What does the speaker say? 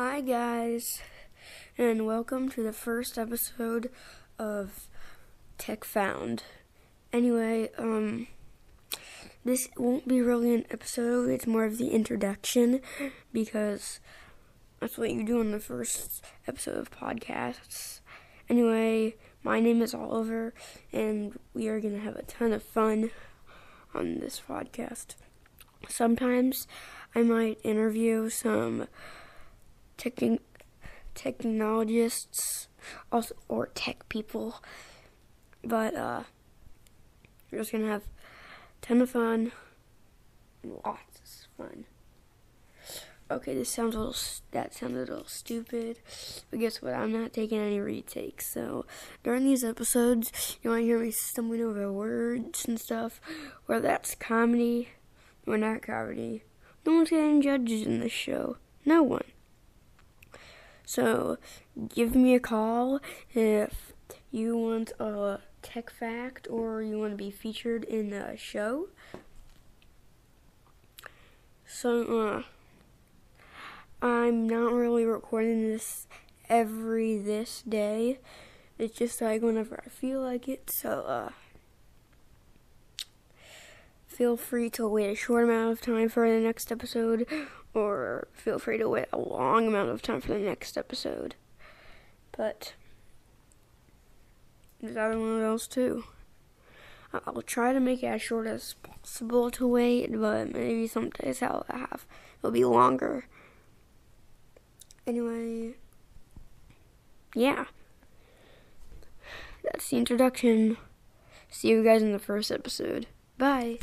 Hi guys, and welcome to the first episode of Tech Found. Anyway, this won't be really an episode, it's more of the introduction, because that's what you do in the first episode of podcasts. Anyway, my name is Oliver, and we are going to have a ton of fun on this podcast. Sometimes I might interview some technologists also, or tech people, but we're just gonna have a ton of fun, lots of fun. Okay, that sounds a little stupid, but guess what? I'm not taking any retakes. So during these episodes, you might hear me stumbling over words and stuff, whether that's comedy or not comedy. No one's getting judged in this show. No one. So, give me a call if you want a tech fact or you want to be featured in a show. So, I'm not really recording this this day. It's just like whenever I feel like it. So, feel free to wait a short amount of time for the next episode, or feel free to wait a long amount of time for the next episode. But there's other one of those too. I'll try to make it as short as possible to wait, but maybe some days it'll be longer. Anyway, yeah. That's the introduction. See you guys in the first episode. Bye.